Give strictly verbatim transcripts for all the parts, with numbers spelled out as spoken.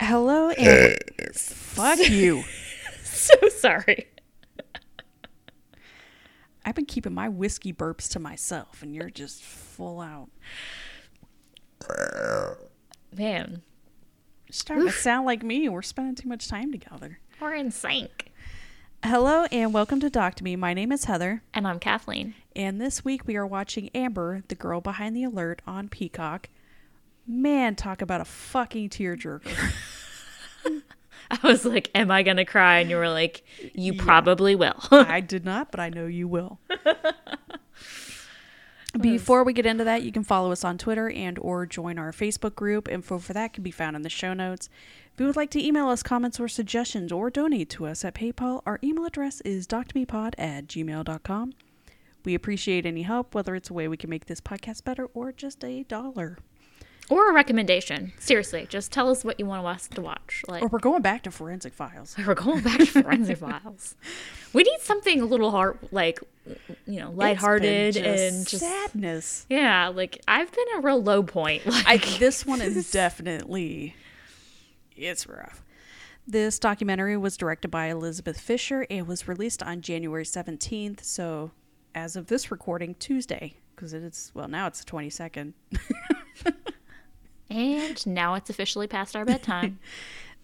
Hello, Amber. Fuck you. So sorry. I've been keeping my whiskey burps to myself, and you're just full out. Man. You're starting Oof. to sound like me. We're spending too much time together. We're in sync. Hello, and welcome to Doctomy. My name is Heather. And I'm Kathleen. And this week we are watching Amber, the girl behind the alert, on Peacock. Man, talk about a fucking tearjerker. I was like, am I going to cry? And you were like, you yeah. probably will. I did not, but I know you will. Before we get into that, you can follow us on Twitter and or join our Facebook group. Info for that can be found in the show notes. If you would like to email us comments or suggestions or donate to us at PayPal, our email address is doctomypod at gmail dot com. We appreciate any help, whether it's a way we can make this podcast better or just a dollar. Or a recommendation. Seriously, just tell us what you want us to watch. Like, or we're going back to Forensic Files. We're going back to Forensic Files. We need something a little hard, like, you know, lighthearted just and just sadness. Yeah, like I've been at a real low point. Like I, this one is definitely it's rough. This documentary was directed by Elizabeth Fisher and was released on January seventeenth. So, as of this recording, Tuesday, because it is well now it's the twenty-second. And now it's officially past our bedtime.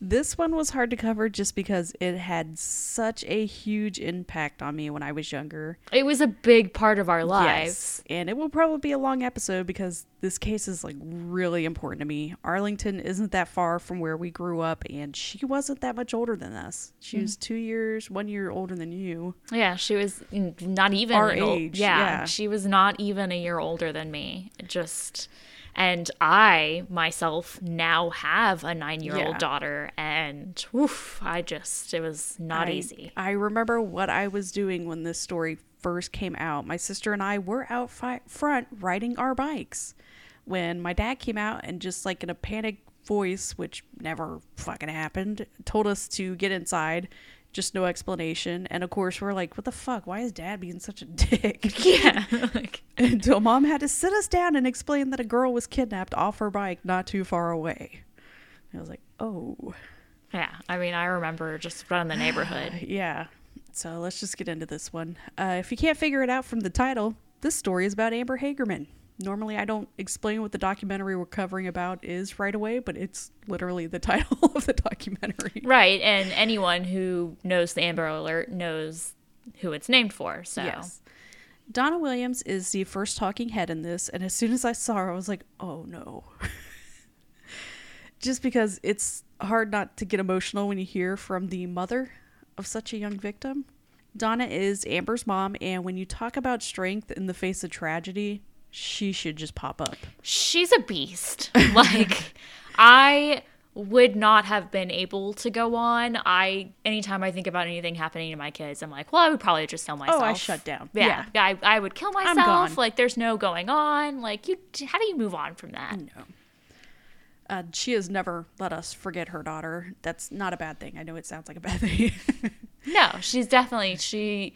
This one was hard to cover just because it had such a huge impact on me when I was younger. It was a big part of our lives. Yes. And it will probably be a long episode because this case is like really important to me. Arlington isn't that far from where we grew up, and she wasn't that much older than us. She mm-hmm. was two years, one year older than you. Yeah, she was not even our age. Old, yeah, yeah, she was not even a year older than me. Just... And I, myself, now have a nine-year-old yeah. daughter, and oof, I just, it was not I, easy. I remember what I was doing when this story first came out. My sister and I were out fi- front riding our bikes when my dad came out and just like in a panicked voice, which never fucking happened, told us to get inside. Just no explanation. And of course, we're like, what the fuck? Why is dad being such a dick? Yeah. Like, until mom had to sit us down and explain that a girl was kidnapped off her bike not too far away. And I was like, oh. Yeah. I mean, I remember just around the neighborhood. Yeah. So let's just get into this one. Uh, if you can't figure it out from the title, this story is about Amber Hagerman. Normally, I don't explain what the documentary we're covering about is right away, but it's literally the title of the documentary. Right, and anyone who knows the Amber Alert knows who it's named for, so. Yes. Donna Williams is the first talking head in this, and as soon as I saw her, I was like, oh no. Just because it's hard not to get emotional when you hear from the mother of such a young victim. Donna is Amber's mom, and when you talk about strength in the face of tragedy... She should just pop up. She's a beast. Like, I would not have been able to go on. I, anytime I think about anything happening to my kids, I'm like, well, I would probably just tell myself. Oh, I shut down. Yeah. yeah. I, I would kill myself. I'm gone. Like, there's no going on. Like, you, how do you move on from that? No. Uh, she has never let us forget her daughter. That's not a bad thing. I know it sounds like a bad thing. No, she's definitely, she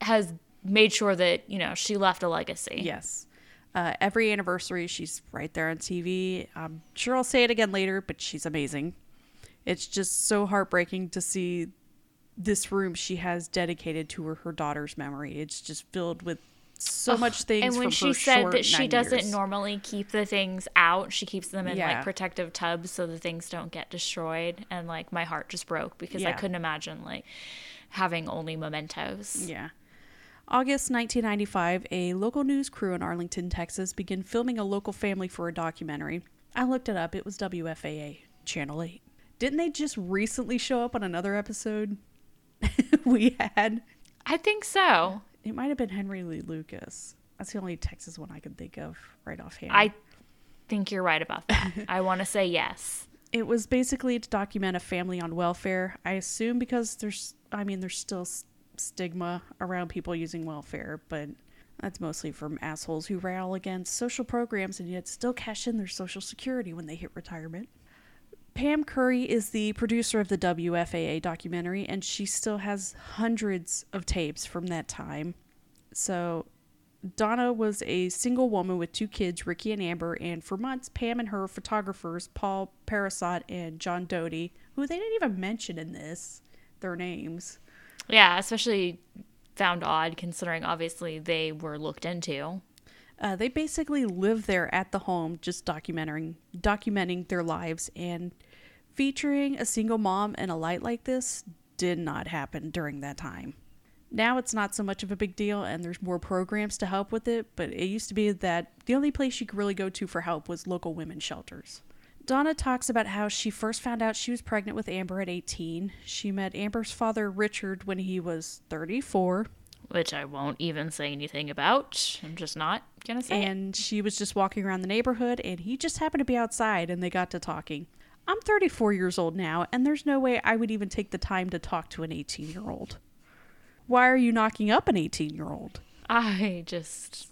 has made sure that, you know, she left a legacy. Yes. Uh, every anniversary, she's right there on T V. I'm sure I'll say it again later, but she's amazing. It's just so heartbreaking to see this room she has dedicated to her, her daughter's memory. It's just filled with so Ugh. much things. And when from she her said that she doesn't years. normally keep the things out, she keeps them in yeah. like protective tubs so the things don't get destroyed. And like my heart just broke because yeah. I couldn't imagine like having only mementos. Yeah. August nineteen ninety-five, a local news crew in Arlington, Texas, began filming a local family for a documentary. I looked it up. It was W F A A, Channel eight. Didn't they just recently show up on another episode we had? I think so. It might have been Henry Lee Lucas. That's the only Texas one I can think of right offhand. I think you're right about that. I want to say yes. It was basically to document a family on welfare. I assume because there's, I mean, there's still... stigma around people using welfare, but that's mostly from assholes who rail against social programs and yet still cash in their social security when they hit retirement. Pam Curry is the producer of the W F A A documentary, and she still has hundreds of tapes from that time. So Donna was a single woman with two kids, Ricky and Amber, and for months, Pam and her photographers, Paul Parasot and John Doty, who they didn't even mention in this, their names. Yeah, especially found odd considering, obviously, they were looked into. Uh, they basically lived there at the home, just documenting, documenting their lives, and featuring a single mom in a light like this did not happen during that time. Now it's not so much of a big deal and there's more programs to help with it, but it used to be that the only place you could really go to for help was local women's shelters. Donna talks about how she first found out she was pregnant with Amber at eighteen. She met Amber's father, Richard, when he was thirty-four. Which I won't even say anything about. I'm just not going to say And it. She was just walking around the neighborhood and he just happened to be outside and they got to talking. I'm thirty-four years old now and there's no way I would even take the time to talk to an eighteen-year-old. Why are you knocking up an eighteen-year-old? I just...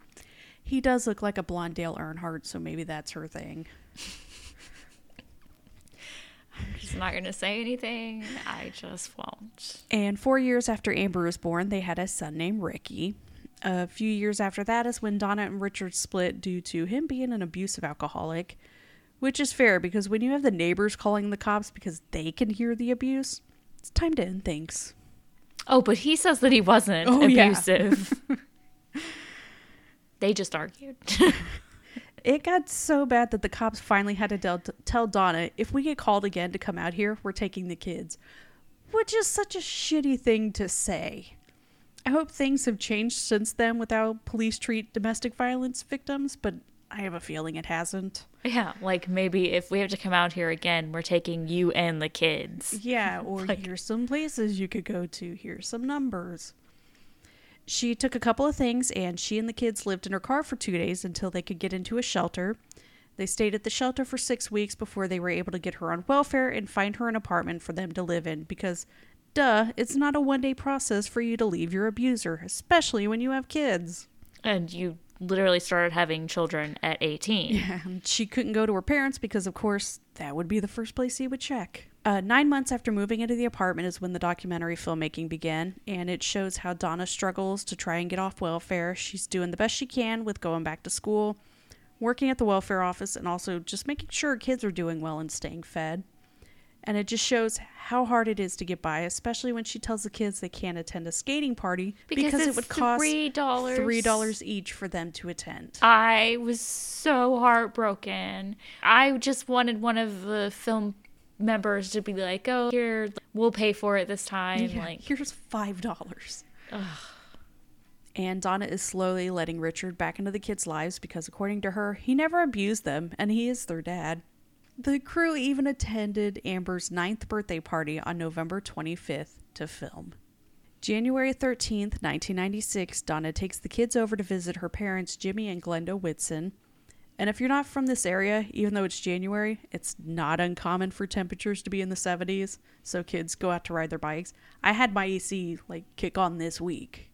He does look like a blonde Dale Earnhardt, so maybe that's her thing. I'm just not going to say anything. I just won't. And four years after Amber was born, they had a son named Ricky. A few years after that is when Donna and Richard split due to him being an abusive alcoholic, which is fair because when you have the neighbors calling the cops because they can hear the abuse, it's time to end things. Oh, but he says that he wasn't oh, abusive. Yeah. They just argued. It got so bad that the cops finally had to del- tell Donna, if we get called again to come out here, we're taking the kids. Which is such a shitty thing to say. I hope things have changed since then with how police treat domestic violence victims, but I have a feeling it hasn't. Yeah, like maybe if we have to come out here again, we're taking you and the kids. Yeah, or like, here's some places you could go to. Here's some numbers. She took a couple of things, and she and the kids lived in her car for two days until they could get into a shelter. They stayed at the shelter for six weeks before they were able to get her on welfare and find her an apartment for them to live in because, duh, it's not a one-day process for you to leave your abuser, especially when you have kids. And you... literally started having children at eighteen. Yeah, she couldn't go to her parents because, of course, that would be the first place he would check. Uh, nine months after moving into the apartment is when the documentary filmmaking began, and it shows how Donna struggles to try and get off welfare. She's doing the best she can with going back to school, working at the welfare office, and also just making sure kids are doing well and staying fed. And it just shows how hard it is to get by, especially when she tells the kids they can't attend a skating party because, because it would cost three dollars. three dollars each for them to attend. I was so heartbroken. I just wanted one of the film members to be like, oh, here, we'll pay for it this time. Yeah, like, here's five dollars. Ugh. And Donna is slowly letting Richard back into the kids' lives because, according to her, he never abused them, and he is their dad. The crew even attended Amber's ninth birthday party on November twenty-fifth to film. January thirteenth, nineteen ninety-six, Donna takes the kids over to visit her parents, Jimmy and Glenda Whitson. And if you're not from this area, even though it's January, it's not uncommon for temperatures to be in the seventies, so kids go out to ride their bikes. I had my A C, like, kick on this week.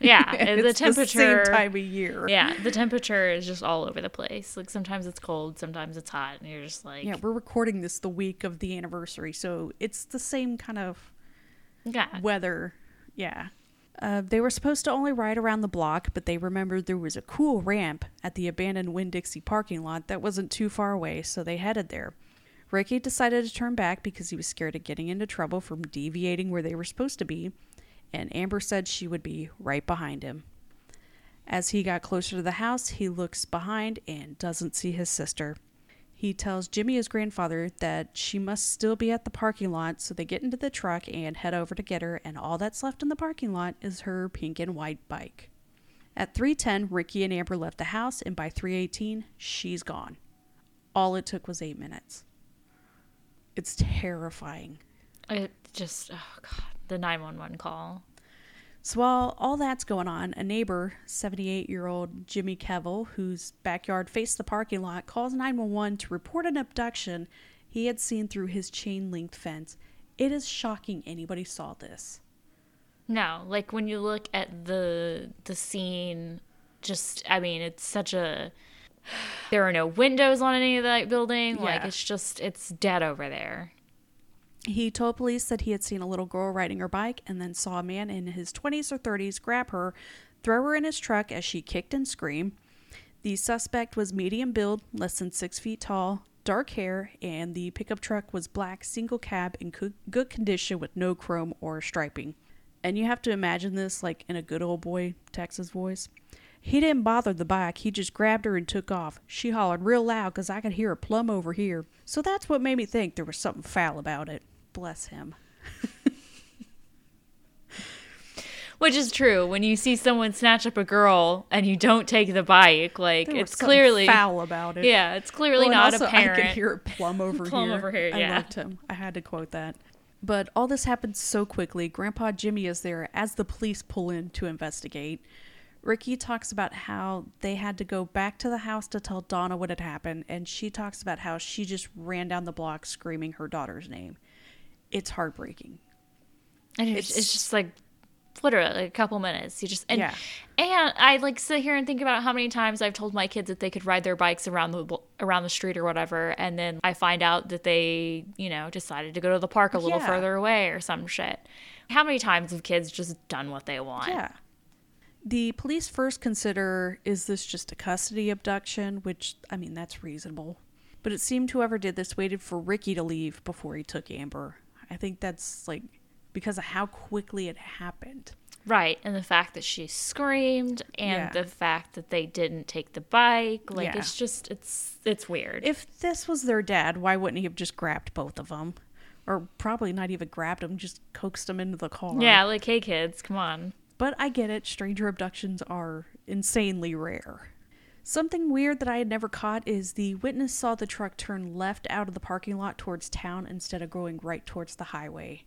Yeah, and the temperature. The same time of year. Yeah, the temperature is just all over the place. Like sometimes it's cold, sometimes it's hot, and you're just like. Yeah, we're recording this the week of the anniversary, so it's the same kind of yeah. weather. Yeah, uh, they were supposed to only ride around the block, but they remembered there was a cool ramp at the abandoned Winn-Dixie parking lot that wasn't too far away, so they headed there. Ricky decided to turn back because he was scared of getting into trouble from deviating where they were supposed to be. And Amber said she would be right behind him. As he got closer to the house, he looks behind and doesn't see his sister. He tells Jimmy, his grandfather, that she must still be at the parking lot, so they get into the truck and head over to get her, and all that's left in the parking lot is her pink and white bike. At three ten, Ricky and Amber left the house, and by three eighteen, she's gone. All it took was eight minutes. It's terrifying. It just, oh God. The nine one one call. So while all that's going on, a neighbor, seventy-eight-year-old Jimmy Kevill, whose backyard faced the parking lot, calls nine one one to report an abduction he had seen through his chain-linked fence. It is shocking anybody saw this. No, like when you look at the the scene, just, I mean, it's such a... There are no windows on any of that building. Yeah. Like, it's just, it's dead over there. He told police that he had seen a little girl riding her bike and then saw a man in his twenties or thirties grab her, throw her in his truck as she kicked and screamed. The suspect was medium build, less than six feet tall, dark hair, and the pickup truck was black, single cab, in co- good condition with no chrome or striping. And you have to imagine this like in a good old boy Texas voice. He didn't bother the bike. He just grabbed her and took off. She hollered real loud because I could hear her plumb over here. So that's what made me think there was something foul about it. Bless him. Which is true. When you see someone snatch up a girl and you don't take the bike, like, there it's clearly foul about it. Yeah, it's clearly well, not also, apparent. I could hear it plumb over plumb here. Over here. Yeah. I loved him. I had to quote that. But all this happened so quickly. Grandpa Jimmy is there as the police pull in to investigate. Ricky talks about how they had to go back to the house to tell Donna what had happened, and she talks about how she just ran down the block screaming her daughter's name. It's heartbreaking. And it's, it's just like literally a couple minutes. You just and yeah. and I like sit here and think about how many times I've told my kids that they could ride their bikes around the around the street or whatever, and then I find out that they, you know, decided to go to the park a little yeah. further away or some shit. How many times have kids just done what they want? Yeah. The police first consider, is this just a custody abduction? Which, I mean, that's reasonable. But it seemed whoever did this waited for Ricky to leave before he took Amber. I think that's like because of how quickly it happened. Right. And the fact that she screamed and yeah. the fact that they didn't take the bike. Like, yeah. it's just, it's, it's weird. If this was their dad, why wouldn't he have just grabbed both of them? Or probably not even grabbed them, just coaxed them into the car. Yeah, like, hey, kids, come on. But I get it, stranger abductions are insanely rare. Something weird that I had never caught is the witness saw the truck turn left out of the parking lot towards town instead of going right towards the highway.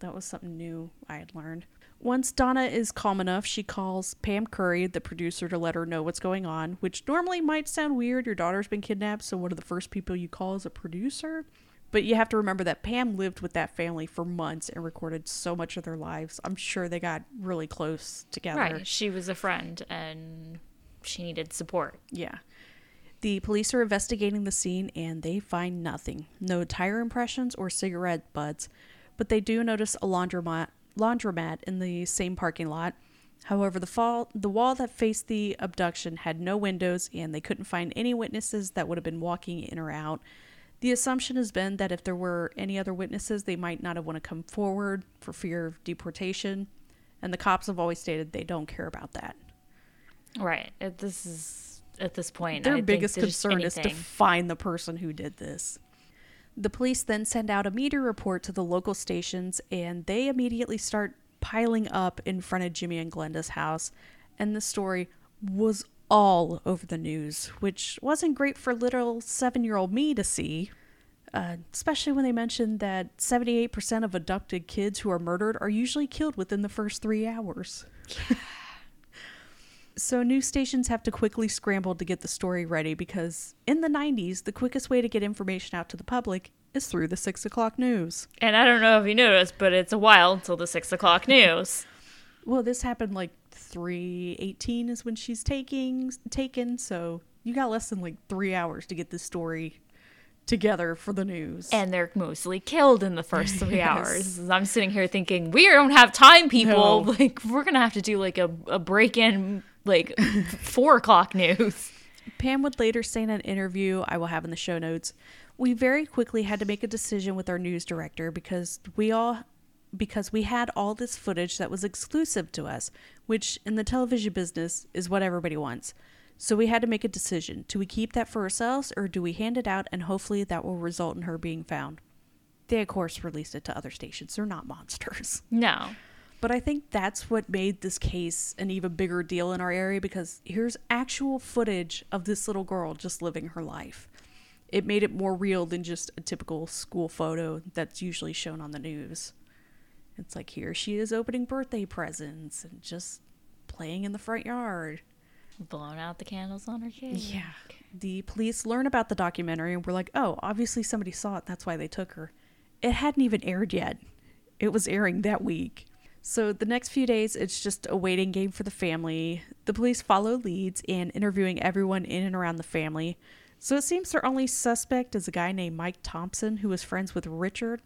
That was something new I had learned. Once Donna is calm enough, she calls Pam Curry, the producer, to let her know what's going on, which normally might sound weird. Your daughter's been kidnapped, so one of the first people you call is a producer. But you have to remember that Pam lived with that family for months and recorded so much of their lives. I'm sure they got really close together. Right. She was a friend and she needed support. Yeah. The police are investigating the scene and they find nothing. No tire impressions or cigarette butts. But they do notice a laundromat, laundromat in the same parking lot. However, the, fall, the wall that faced the abduction had no windows and they couldn't find any witnesses that would have been walking in or out. The assumption has been that if there were any other witnesses, they might not have want to come forward for fear of deportation. And the cops have always stated they don't care about that. Right. At this is at this point, their I biggest think concern is to find the person who did this. The police then send out a media report to the local stations, and they immediately start piling up in front of Jimmy and Glenda's house. And the story was all over the news, which wasn't great for little seven-year-old me to see, uh, especially when they mentioned that seventy-eight percent of abducted kids who are murdered are usually killed within the first three hours. Yeah. So news stations have to quickly scramble to get the story ready because in the nineties, the quickest way to get information out to the public is through the six o'clock news. And I don't know if you noticed, but it's a while until the six o'clock news. Well, this happened like three eighteen is when she's taking taken, so you got less than like three hours to get this story together for the news. And they're mostly killed in the first three yes. hours. I'm sitting here thinking, we don't have time, people. No. Like, we're gonna have to do like a, a break-in, like four o'clock news. Pam would later say in an interview I will have in the show notes, we very quickly had to make a decision with our news director because we all because we had all this footage that was exclusive to us, which in the television business is what everybody wants. So we had to make a decision. Do we keep that for ourselves or do we hand it out and hopefully that will result in her being found? They, of course, released it to other stations. They're not monsters. No. But I think that's what made this case an even bigger deal in our area because here's actual footage of this little girl just living her life. It made it more real than just a typical school photo that's usually shown on the news. It's like, here she is opening birthday presents and just playing in the front yard. Blowing out the candles on her cake. Yeah. The police learn about the documentary and were like, oh, obviously somebody saw it. That's why they took her. It hadn't even aired yet. It was airing that week. So the next few days, it's just a waiting game for the family. The police follow leads and interviewing everyone in and around the family. So it seems their only suspect is a guy named Mike Thompson, who was friends with Richard.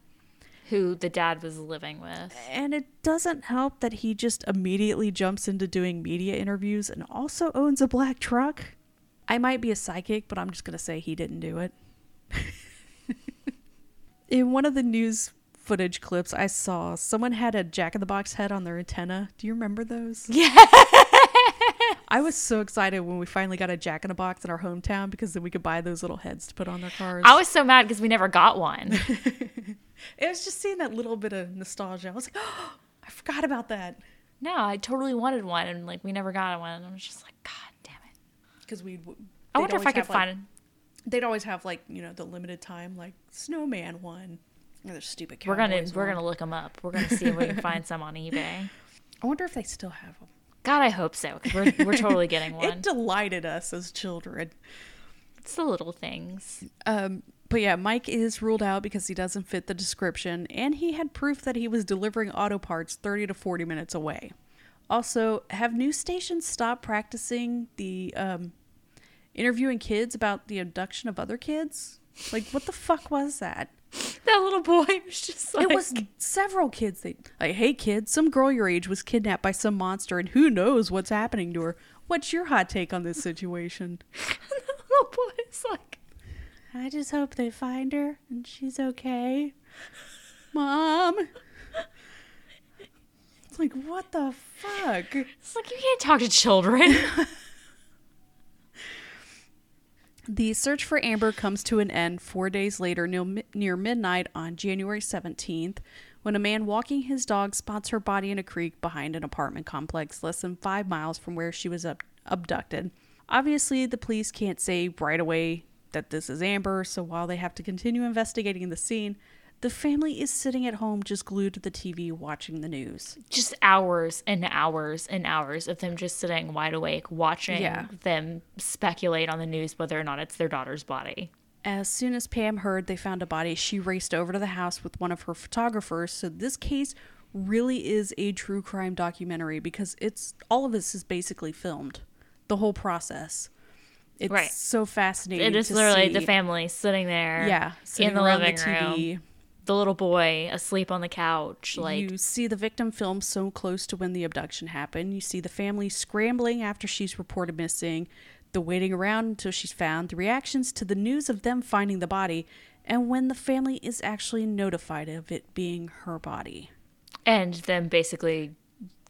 who the dad was living with. And it doesn't help that he just immediately jumps into doing media interviews and also owns a black truck. I might be a psychic, but I'm just going to say he didn't do it. In one of the news footage clips I saw, someone had a Jack-in-the-Box head on their antenna. Do you remember those? Yeah. I was so excited when we finally got a Jack-in-the-Box in our hometown, because then we could buy those little heads to put on their cars. I was so mad because we never got one. It was just seeing that little bit of nostalgia. I was like, oh, I forgot about that. No, I totally wanted one, and like we never got one. I was just like, God damn it. Because we. I wonder if I could have, find. Like, they'd always have like you know the limited time like snowman one. Another stupid. We're gonna one. we're gonna look them up. We're gonna see if we can find some on eBay. I wonder if they still have them. God, I hope so. Cause we're we're totally getting one. It delighted us as children. It's the little things. Um. But yeah, Mike is ruled out because he doesn't fit the description, and he had proof that he was delivering auto parts thirty to forty minutes away. Also, have news stations stopped practicing the um, interviewing kids about the abduction of other kids? Like, what the fuck was that? That little boy was just like... It was several kids. They like, hey kids, some girl your age was kidnapped by some monster, and who knows what's happening to her. What's your hot take on this situation? And the little boy's like... I just hope they find her and she's okay. Mom. It's like, what the fuck? It's like, you can't talk to children. The search for Amber comes to an end four days later near midnight on January seventeenth, when a man walking his dog spots her body in a creek behind an apartment complex less than five miles from where she was ab- abducted. Obviously, the police can't say right away that this is Amber, so while they have to continue investigating the scene, the family is sitting at home just glued to the T V watching the news. Just hours and hours and hours of them just sitting wide awake watching yeah. them speculate on the news whether or not it's their daughter's body. As soon as Pam heard they found a body, she raced over to the house with one of her photographers, so this case really is a true crime documentary, because it's all of this is basically filmed. The whole process. It's right. so fascinating. It is to literally see. The family sitting there, yeah, sitting in the living the T V. Room. The little boy asleep on the couch. Like, you see the victim film so close to when the abduction happened. You see the family scrambling after she's reported missing, the waiting around until she's found, the reactions to the news of them finding the body, and when the family is actually notified of it being her body, and them basically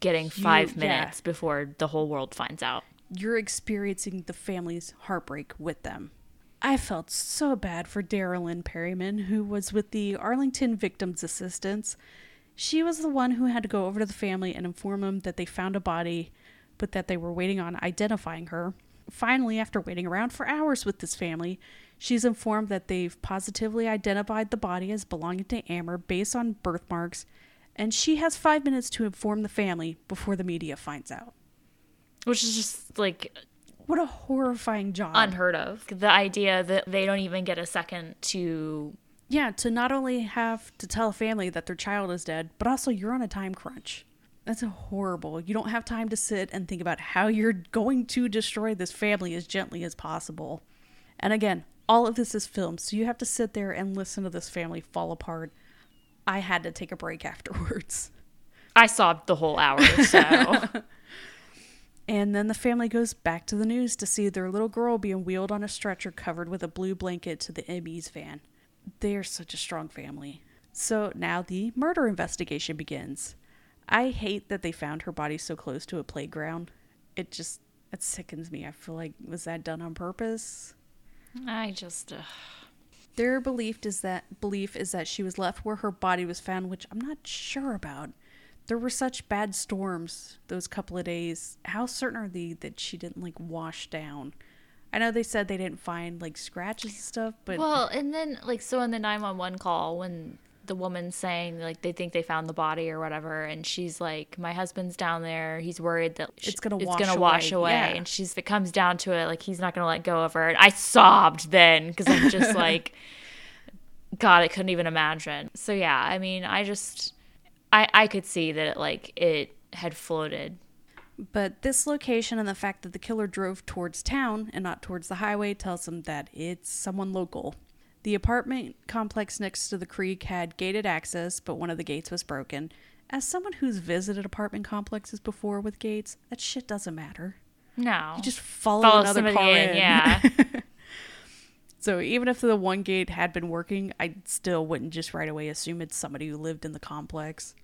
getting five you, minutes yeah. before the whole world finds out. You're experiencing the family's heartbreak with them. I felt so bad for Darrell Lynn Perryman, who was with the Arlington Victims Assistance. She was the one who had to go over to the family and inform them that they found a body, but that they were waiting on identifying her. Finally, after waiting around for hours with this family, she's informed that they've positively identified the body as belonging to Amber based on birthmarks, and she has five minutes to inform the family before the media finds out. Which is just like... What a horrifying job. Unheard of. The idea that they don't even get a second to... Yeah, to not only have to tell a family that their child is dead, but also you're on a time crunch. That's horrible. You don't have time to sit and think about how you're going to destroy this family as gently as possible. And again, all of this is filmed, so you have to sit there and listen to this family fall apart. I had to take a break afterwards. I sobbed the whole hour, so... And then the family goes back to the news to see their little girl being wheeled on a stretcher covered with a blue blanket to the M E's van. They're such a strong family. So now the murder investigation begins. I hate that they found her body so close to a playground. It just, it sickens me. I feel like, was that done on purpose? I just... Uh... Their belief is that belief is that she was left where her body was found, which I'm not sure about. There were such bad storms those couple of days. How certain are they that she didn't, like, wash down? I know they said they didn't find, like, scratches and stuff, but... Well, and then, like, so in the nine one one call, when the woman's saying, like, they think they found the body or whatever, and she's like, my husband's down there. He's worried that it's going to wash away. Wash away. Yeah. And she's, if it comes down to it, like, he's not going to let go of her. And I sobbed then because I'm just like, God, I couldn't even imagine. So, yeah, I mean, I just... I, I could see that, it, like, it had floated. But this location and the fact that the killer drove towards town and not towards the highway tells them that it's someone local. The apartment complex next to the creek had gated access, but one of the gates was broken. As someone who's visited apartment complexes before with gates, that shit doesn't matter. No. You just follow, follow another car in. in. Yeah. So even if the one gate had been working, I still wouldn't just right away assume it's somebody who lived in the complex.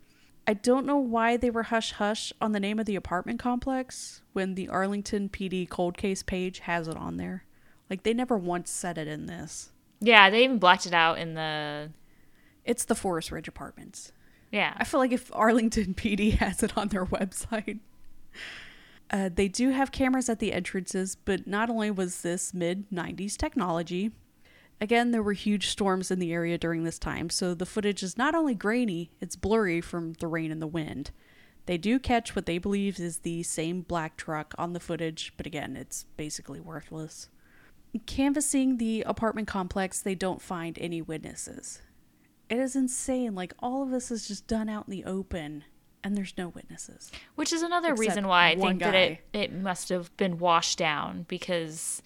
I don't know why they were hush-hush on the name of the apartment complex when the Arlington P D cold case page has it on there. Like, they never once said it in this. Yeah, they even blacked it out in the... It's the Forest Ridge Apartments. Yeah. I feel like if Arlington P D has it on their website... Uh, they do have cameras at the entrances, but not only was this mid nineties technology, again, there were huge storms in the area during this time, so the footage is not only grainy, it's blurry from the rain and the wind. They do catch what they believe is the same black truck on the footage, but again, it's basically worthless. Canvassing the apartment complex, they don't find any witnesses. It is insane. Like, all of this is just done out in the open. And there's no witnesses. Which is another reason why I think guy. that it, it must have been washed down. Because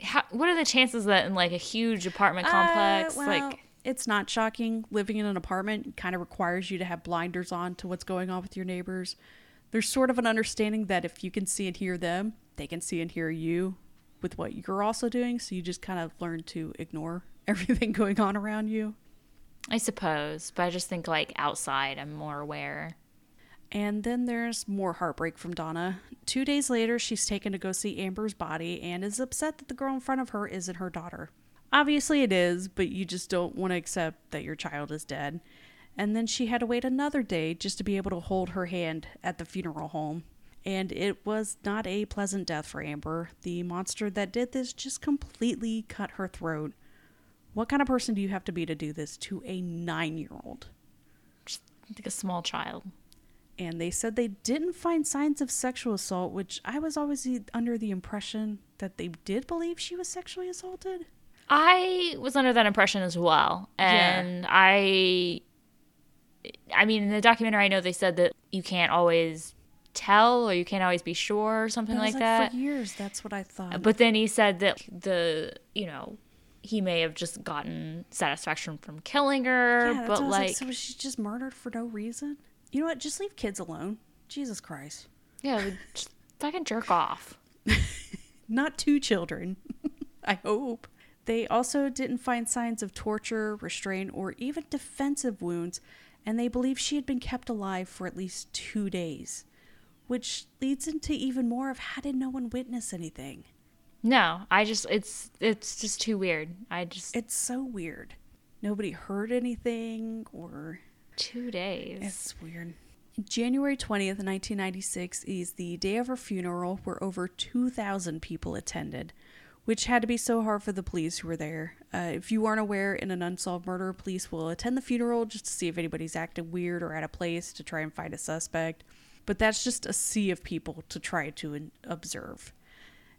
how, what are the chances that in like a huge apartment complex? Uh, well, like it's not shocking. Living in an apartment kind of requires you to have blinders on to what's going on with your neighbors. There's sort of an understanding that if you can see and hear them, they can see and hear you with what you're also doing. So you just kind of learn to ignore everything going on around you. I suppose. But I just think like outside I'm more aware. And then there's more heartbreak from Donna. Two days later, she's taken to go see Amber's body and is upset that the girl in front of her isn't her daughter. Obviously it is, but you just don't want to accept that your child is dead. And then she had to wait another day just to be able to hold her hand at the funeral home. And it was not a pleasant death for Amber. The monster that did this just completely cut her throat. What kind of person do you have to be to do this to a nine-year-old? Just like a small child. And they said they didn't find signs of sexual assault, which I was always under the impression that they did believe she was sexually assaulted. I was under that impression as well. And yeah. I, I mean, in the documentary, I know they said that you can't always tell or you can't always be sure or something like, like that. For years, that's what I thought. But then he said that the, you know, he may have just gotten satisfaction from killing her. Yeah, but like, like, so was she just murdered for no reason? You know what? Just leave kids alone. Jesus Christ. Yeah, just fucking jerk off. Not two children. I hope. They also didn't find signs of torture, restraint, or even defensive wounds, and they believe she had been kept alive for at least two days, which leads into even more of how did no one witness anything? No, I just, it's, it's just too weird. I just... It's so weird. Nobody heard anything or... Two days. It's weird. January twentieth, nineteen ninety-six is the day of her funeral where over two thousand people attended, which had to be so hard for the police who were there. Uh, if you aren't aware, in an unsolved murder, police will attend the funeral just to see if anybody's acting weird or out of place to try and find a suspect. But that's just a sea of people to try to observe.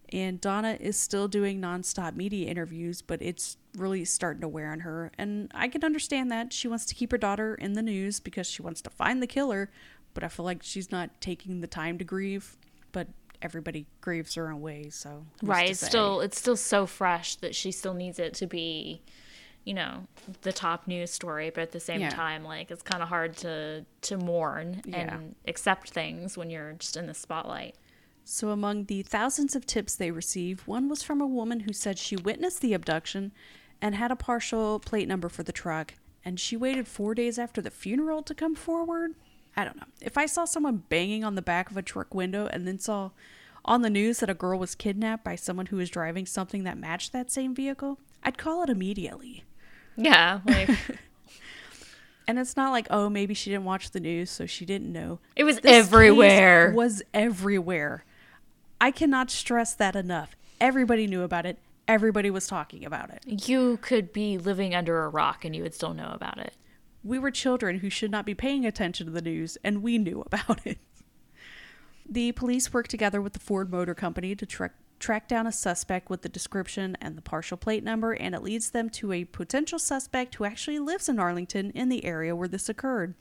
And Donna is still doing nonstop media interviews, but it's really starting to wear on her. And I can understand that. She wants to keep her daughter in the news because she wants to find the killer, but I feel like she's not taking the time to grieve. But everybody grieves her own way, so... Right, it's still, it's still so fresh that she still needs it to be, you know, the top news story. But at the same yeah. time, like, it's kind of hard to, to mourn yeah. and accept things when you're just in the spotlight. So among the thousands of tips they receive, one was from a woman who said she witnessed the abduction and had a partial plate number for the truck, and she waited four days after the funeral to come forward? I don't know. If I saw someone banging on the back of a truck window and then saw on the news that a girl was kidnapped by someone who was driving something that matched that same vehicle, I'd call it immediately. Yeah, like... And it's not like, oh, maybe she didn't watch the news, so she didn't know. It was this everywhere. It was everywhere. I cannot stress that enough. Everybody knew about it. Everybody was talking about it. You could be living under a rock and you would still know about it. We were children who should not be paying attention to the news, and we knew about it. The police worked together with the Ford Motor Company to tra- track down a suspect with the description and the partial plate number, and it leads them to a potential suspect who actually lives in Arlington in the area where this occurred.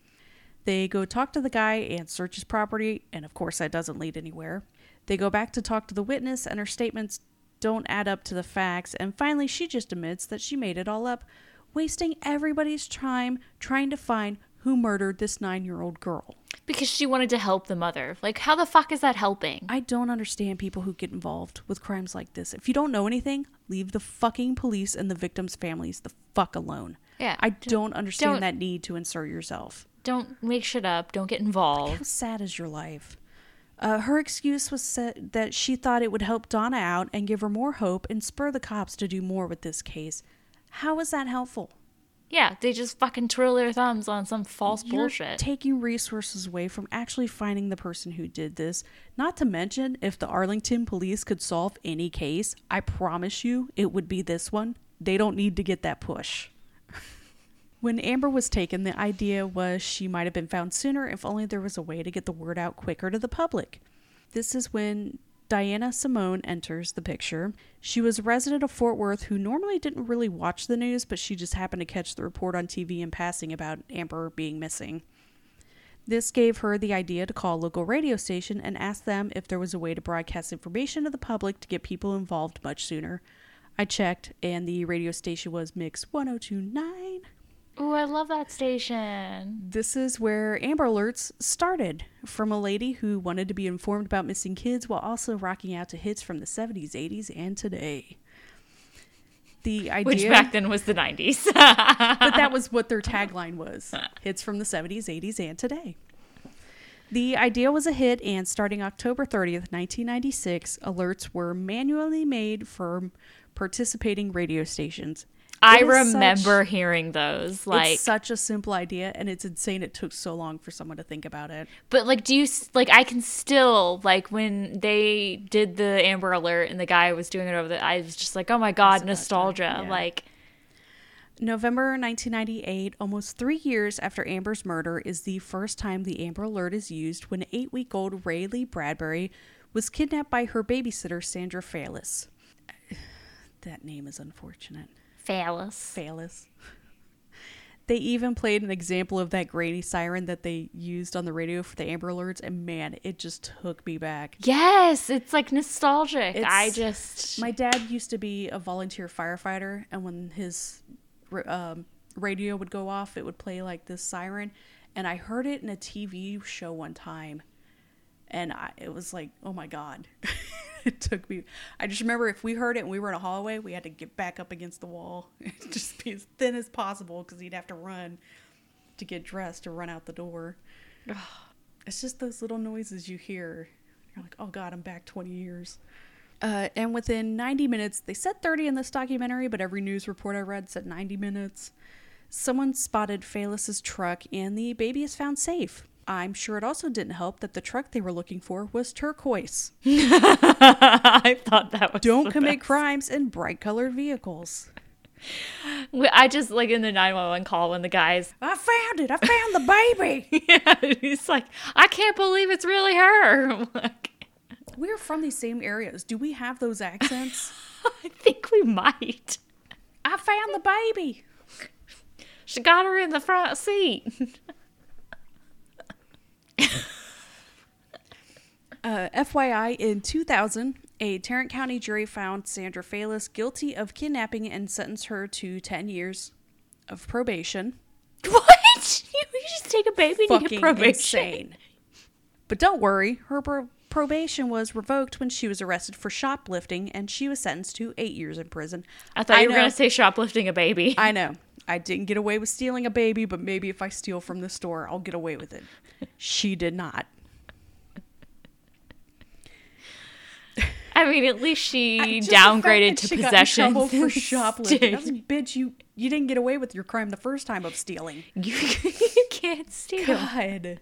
They go talk to the guy and search his property, and of course that doesn't lead anywhere. They go back to talk to the witness, and her statements don't add up to the facts, and finally she just admits that she made it all up, wasting everybody's time trying to find who murdered this nine-year-old girl. Because she wanted to help the mother. Like, how the fuck is that helping? I don't understand people who get involved with crimes like this. If you don't know anything, leave the fucking police and the victims' families the fuck alone. Yeah. I don't, don't understand don't, that need to insert yourself. Don't make shit up. Don't get involved. Like, how sad is your life? Uh, her excuse was said that she thought it would help Donna out and give her more hope and spur the cops to do more with this case. How is that helpful? Yeah, they just fucking twirl their thumbs on some false You're bullshit. Taking resources away from actually finding the person who did this. Not to mention, if the Arlington police could solve any case, I promise you it would be this one. They don't need to get that push. When Amber was taken, the idea was she might have been found sooner if only there was a way to get the word out quicker to the public. This is when Diana Simone enters the picture. She was a resident of Fort Worth who normally didn't really watch the news, but she just happened to catch the report on T V in passing about Amber being missing. This gave her the idea to call a local radio station and ask them if there was a way to broadcast information to the public to get people involved much sooner. I checked, and the radio station was Mix one oh two point nine. Ooh, I love that station. This is where Amber Alerts started, from a lady who wanted to be informed about missing kids while also rocking out to hits from the seventies, eighties, and today. The idea, which back then was the nineties. But that was what their tagline was. Hits from the seventies, eighties, and today. The idea was a hit, and starting October thirtieth, nineteen ninety-six, alerts were manually made for participating radio stations. I remember such, hearing those. Like, it's such a simple idea, and it's insane it took so long for someone to think about it. But, like, do you, like, I can still, like, when they did the Amber Alert and the guy was doing it over the, I was just like, oh my God, nostalgia. Time, yeah. Like, November nineteen ninety-eight, almost three years after Amber's murder, is the first time the Amber Alert is used when eight-week-old Rayleigh Bradbury was kidnapped by her babysitter, Sandra Fairless. That name is unfortunate. Fairless. Fairless. They even played an example of that grainy siren that they used on the radio for the Amber Alerts, and man, it just took me back. Yes, it's like nostalgic. It's, I just... My dad used to be a volunteer firefighter, and when his um, radio would go off, it would play like this siren, and I heard it in a T V show one time, and I, it was like, oh my God. It took me. I just remember if we heard it and we were in a hallway, we had to get back up against the wall and just be as thin as possible because he'd have to run to get dressed or run out the door. It's just those little noises you hear. You're like, oh God, I'm back twenty years. Uh, and within ninety minutes, they said thirty in this documentary, but every news report I read said ninety minutes. Someone spotted Phalus's truck and the baby is found safe. I'm sure it also didn't help that the truck they were looking for was turquoise. I thought that was Don't commit best. crimes in bright-colored vehicles. I just, like, in the nine one one call when the guy's, I found it! I found the baby! Yeah, he's like, I can't believe it's really her! Like, we're from these same areas. Do we have those accents? I think we might. I found the baby! She got her in the front seat. uh, F Y I, in two thousand, a Tarrant County jury found Sandra Fairless guilty of kidnapping and sentenced her to ten years of probation. What? You just take a baby and get probation? Insane. But don't worry, her pro- probation was revoked when she was arrested for shoplifting, and she was sentenced to eight years in prison. I thought I you know, were going to say shoplifting a baby. I know. I didn't get away with stealing a baby, but maybe if I steal from the store, I'll get away with it. She did not. I mean, at least she downgraded to possession. Got in trouble for shoplifting. That's, bitch, you, you didn't get away with your crime the first time of stealing. You, you can't steal. God.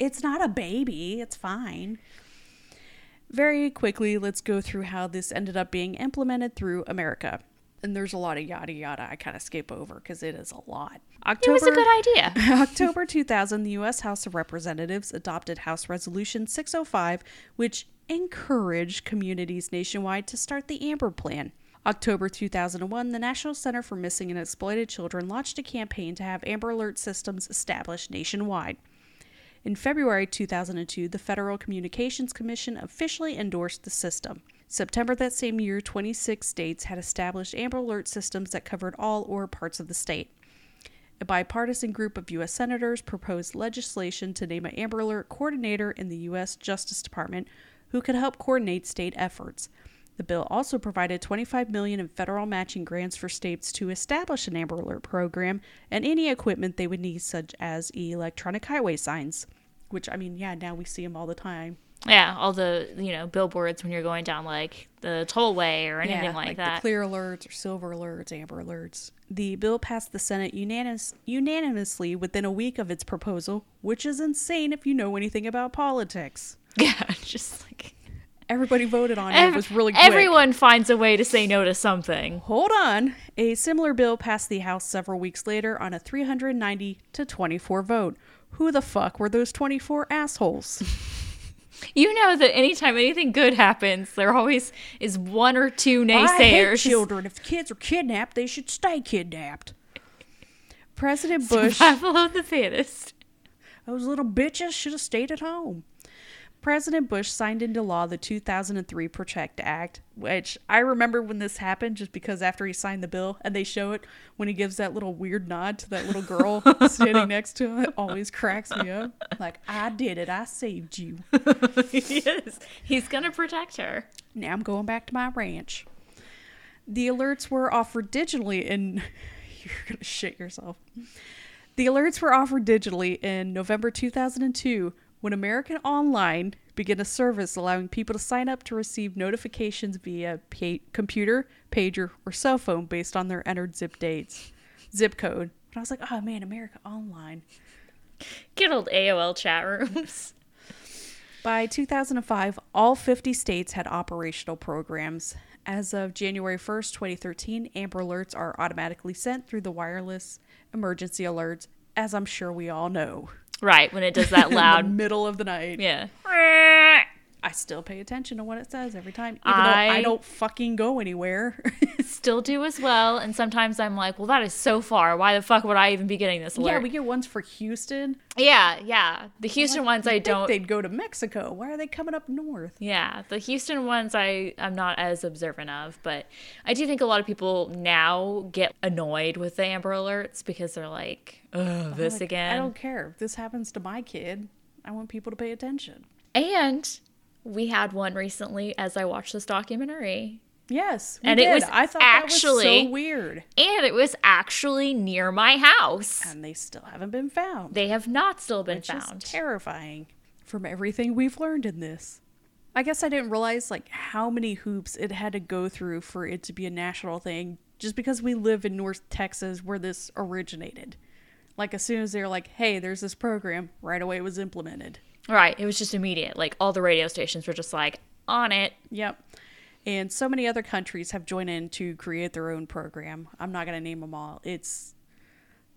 It's not a baby. It's fine. Very quickly, let's go through how this ended up being implemented through America. And there's a lot of yada yada I kind of skip over because it is a lot. October, it was a good idea. October two thousand, the U S House of Representatives adopted House Resolution six oh five, which encouraged communities nationwide to start the AMBER plan. October two thousand one, the National Center for Missing and Exploited Children launched a campaign to have Amber Alert systems established nationwide. In February two thousand two, the Federal Communications Commission officially endorsed the system. September that same year, twenty-six states had established Amber Alert systems that covered all or parts of the state. A bipartisan group of U S senators proposed legislation to name an Amber Alert coordinator in the U S Justice Department who could help coordinate state efforts. The bill also provided twenty-five million dollars in federal matching grants for states to establish an Amber Alert program and any equipment they would need, such as electronic highway signs, which, I mean, yeah, now we see them all the time. Yeah, all the, you know, billboards when you're going down, like, the tollway or anything yeah, like, like that. Yeah, like the clear alerts or silver alerts, Amber Alerts. The bill passed the Senate unanimous, unanimously within a week of its proposal, which is insane if you know anything about politics. Yeah, just like... Everybody voted on it. Every, it was really quick. Everyone finds a way to say no to something. Hold on. A similar bill passed the House several weeks later on a three hundred ninety to twenty-four vote. Who the fuck were those twenty-four assholes? You know that anytime anything good happens, there always is one or two naysayers. I hate children. If kids are kidnapped, they should stay kidnapped. President Bush... Survival of the fittest. Those little bitches should have stayed at home. President Bush signed into law the two thousand three Protect Act, which I remember when this happened just because after he signed the bill, and they show it when he gives that little weird nod to that little girl standing next to him. It always cracks me up. Like, I did it. I saved you. Yes. He's going to protect her. Now I'm going back to my ranch. The alerts were offered digitally in... You're going to shit yourself. The alerts were offered digitally in November two thousand two, when America Online began a service allowing people to sign up to receive notifications via pa- computer, pager, or cell phone based on their entered zip dates, zip code. And I was like, oh man, America Online. Good old A O L chat rooms. By two thousand five, all fifty states had operational programs. As of January first, twenty thirteen, Amber Alerts are automatically sent through the wireless emergency alerts, as I'm sure we all know. Right, when it does that loud... In the middle of the night. Yeah. I still pay attention to what it says every time, even I though I don't fucking go anywhere. Still do as well, and sometimes I'm like, well, that is so far. Why the fuck would I even be getting this alert? Yeah, we get ones for Houston. Yeah, yeah. The Houston well, ones I don't... they'd go to Mexico. Why are they coming up north? Yeah, the Houston ones I, I'm not as observant of, but I do think a lot of people now get annoyed with the Amber Alerts because they're like... Ugh, this like, again. I don't care. If this happens to my kid, I want people to pay attention. And we had one recently as I watched this documentary. Yes, we and did. It was I thought actually, that was so weird. And it was actually near my house. And they still haven't been found. They have not still been Which found. Is terrifying from everything we've learned in this. I guess I didn't realize like how many hoops it had to go through for it to be a national thing. Just because we live in North Texas where this originated. Like, as soon as they're like, hey, there's this program, right away it was implemented. Right. It was just immediate. Like, all the radio stations were just like, on it. Yep. And so many other countries have joined in to create their own program. I'm not going to name them all. It's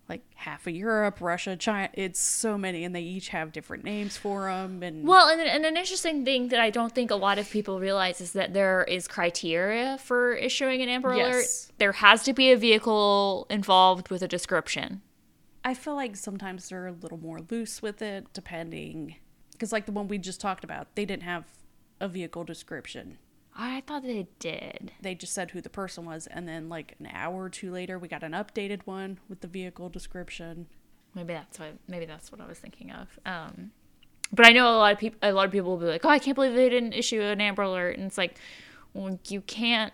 like half of Europe, Russia, China. It's so many. And they each have different names for them. And Well, and, and an interesting thing that I don't think a lot of people realize is that there is criteria for issuing an Amber yes. Alert. There has to be a vehicle involved with a description. I feel like sometimes they're a little more loose with it, depending. Because, like, the one we just talked about, they didn't have a vehicle description. I thought they did. They just said who the person was, and then, like, an hour or two later, we got an updated one with the vehicle description. Maybe that's what, maybe that's what I was thinking of. Um, but I know a lot of people, a lot of people will be like, oh, I can't believe they didn't issue an Amber Alert. And it's like, well, you can't,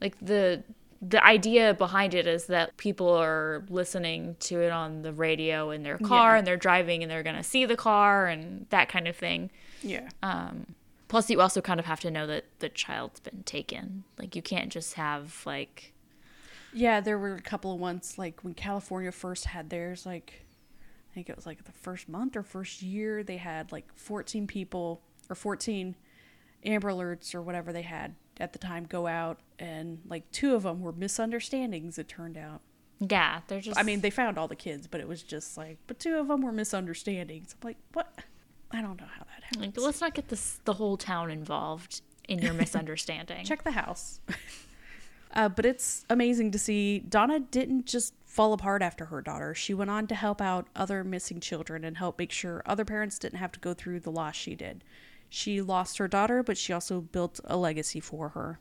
like, the... The idea behind it is that people are listening to it on the radio in their car yeah. and they're driving and they're going to see the car and that kind of thing. Yeah. Um, plus, you also kind of have to know that the child's been taken. Like, you can't just have, like... Yeah, there were a couple of ones, like, when California first had theirs, like, I think it was, like, the first month or first year, they had, like, fourteen people or fourteen Amber Alerts or whatever they had at the time go out, and like two of them were misunderstandings, it turned out. Yeah, they're just I mean they found all the kids, but it was just like but two of them were misunderstandings. I'm like, what? I don't know how that happened. Like, let's not get this the whole town involved in your misunderstanding. Check the house. uh but it's amazing to see Donna didn't just fall apart after her daughter. She went on to help out other missing children and help make sure other parents didn't have to go through the loss she did. She lost her daughter, but she also built a legacy for her.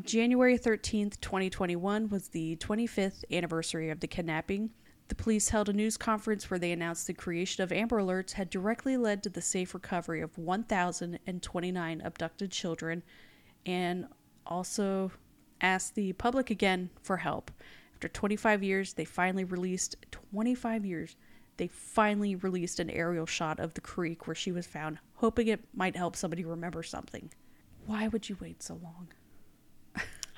January thirteenth, twenty twenty-one was the twenty-fifth anniversary of the kidnapping. The police held a news conference where they announced the creation of Amber Alerts had directly led to the safe recovery of one thousand twenty-nine abducted children, and also asked the public again for help. After twenty-five years, they finally released, twenty-five years, they finally released an aerial shot of the creek where she was found, hoping it might help somebody remember something. Why would you wait so long?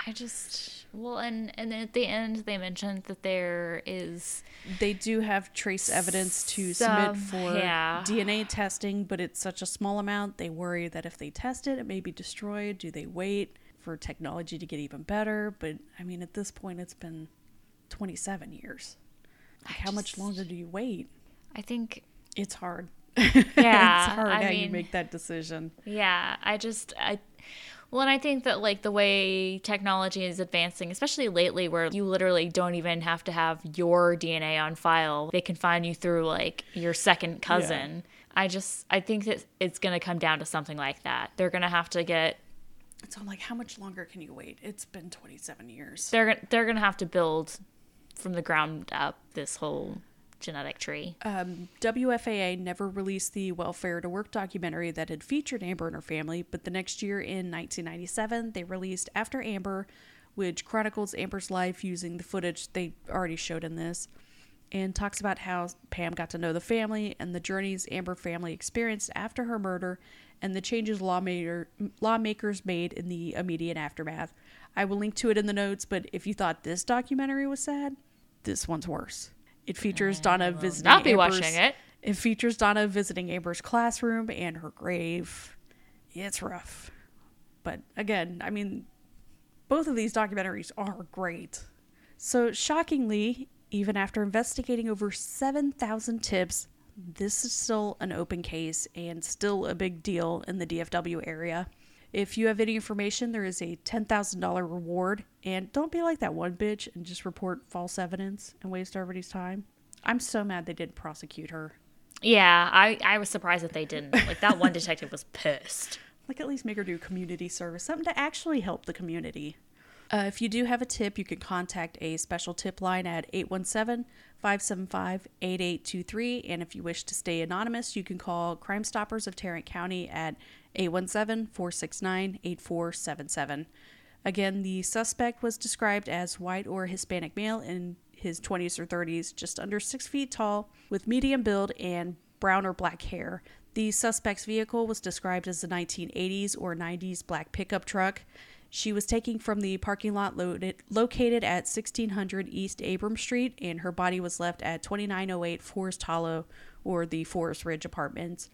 I just, well, and, and then at the end, they mentioned that there is... They do have trace evidence to some, submit for yeah. D N A testing, but it's such a small amount. They worry that if they test it, it may be destroyed. Do they wait for technology to get even better? But, I mean, at this point, it's been twenty-seven years. Like, how just, much longer do you wait? I think... It's hard. Yeah. It's hard I how mean, you make that decision. Yeah, I just... I. Well, and I think that, like, the way technology is advancing, especially lately, where you literally don't even have to have your D N A on file. They can find you through, like, your second cousin. Yeah. I just, I think that it's going to come down to something like that. They're going to have to get... So I'm like, how much longer can you wait? It's been twenty-seven years. They're, they're going to have to build from the ground up this whole... genetic tree. Um, W F A A never released the Welfare to Work documentary that had featured Amber and her family, but the next year in nineteen ninety-seven, they released After Amber, which chronicles Amber's life using the footage they already showed in this, and talks about how Pam got to know the family and the journeys Amber family experienced after her murder and the changes lawmaker, lawmakers made in the immediate aftermath. I will link to it in the notes, but if you thought this documentary was sad, this one's worse. It features Donna visiting not be Amber's, watching it. It features Donna visiting Amber's classroom and her grave. It's rough. But again, I mean, both of these documentaries are great. So shockingly, even after investigating over seven thousand tips, this is still an open case and still a big deal in the D F W area. If you have any information, there is a ten thousand dollars reward. And don't be like that one bitch and just report false evidence and waste everybody's time. I'm so mad they didn't prosecute her. Yeah, I, I was surprised that they didn't. Like, that one detective was pissed. Like, at least make her do community service. Something to actually help the community. Uh, if you do have a tip, you can contact a special tip line at eight one seven, five seven five, eight eight two three. And if you wish to stay anonymous, you can call Crime Stoppers of Tarrant County at eight one seven, four six nine, eight four seven seven. Again, the suspect was described as white or Hispanic male in his twenties or thirties, just under six feet tall, with medium build and brown or black hair. The suspect's vehicle was described as a nineteen eighties or nineties black pickup truck. She was taken from the parking lot loaded, located at sixteen hundred East Abrams Street, and her body was left at twenty-nine oh eight Forest Hollow, or the Forest Ridge Apartments.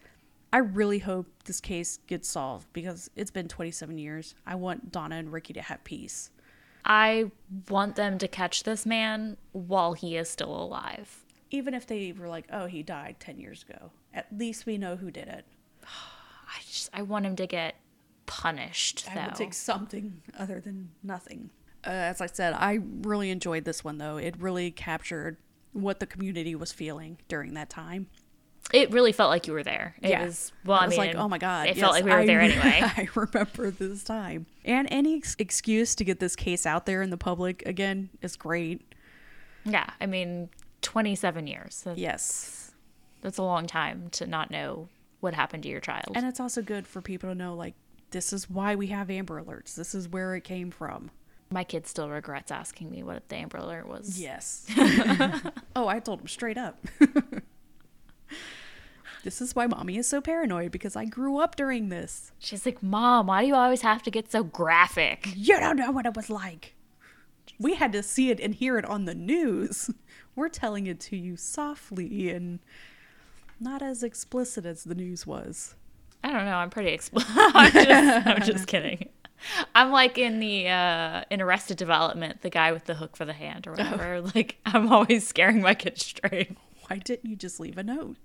I really hope this case gets solved because it's been twenty-seven years. I want Donna and Ricky to have peace. I want them to catch this man while he is still alive. Even if they were like, oh, he died ten years ago. At least we know who did it. I just, I want him to get punished, though. I would take something other than nothing. Uh, as I said, I really enjoyed this one, though. It really captured what the community was feeling during that time. It really felt like you were there. It yeah. was, well, I, I was mean, like, oh my God. It yes, felt like we were I, there anyway. I remember this time. And any ex- excuse to get this case out there in the public again is great. Yeah. I mean, twenty-seven years. That's, yes. That's a long time to not know what happened to your child. And it's also good for people to know, like, this is why we have Amber Alerts. This is where it came from. My kid still regrets asking me what the Amber Alert was. Yes. Oh, I told him straight up. This is why mommy is so paranoid, because I grew up during this. She's like, Mom, why do you always have to get so graphic? You don't know what it was like. We had to see it and hear it on the news. We're telling it to you softly and not as explicit as the news was. I don't know. I'm pretty explicit. I'm, just, I'm just kidding. I'm like in the uh, in Arrested Development, the guy with the hook for the hand or whatever. Oh. Like, I'm always scaring my kids straight. Why didn't you just leave a note?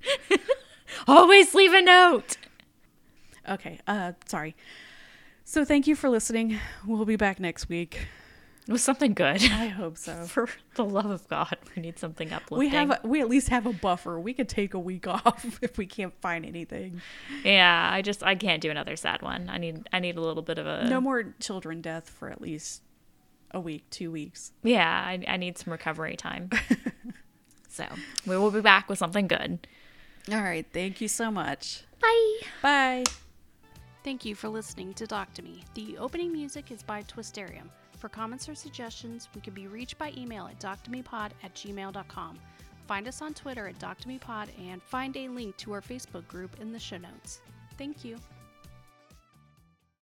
Always leave a note. Okay, uh, sorry. So thank you for listening. We'll be back next week. It was something good. I hope so. For the love of God, we need something uplifting. We have, a, we at least have a buffer. We could take a week off if we can't find anything. Yeah, I just, I can't do another sad one. I need, I need a little bit of a... No more children death for at least a week, two weeks. Yeah, I, I need some recovery time. So we will be back with something good. All right. Thank you so much. Bye. Bye. Thank you for listening to Doctomy. The opening music is by Twisterium. For comments or suggestions, we can be reached by email at doctomy pod at gmail dot com. Find us on Twitter at doctomypod and find a link to our Facebook group in the show notes. Thank you.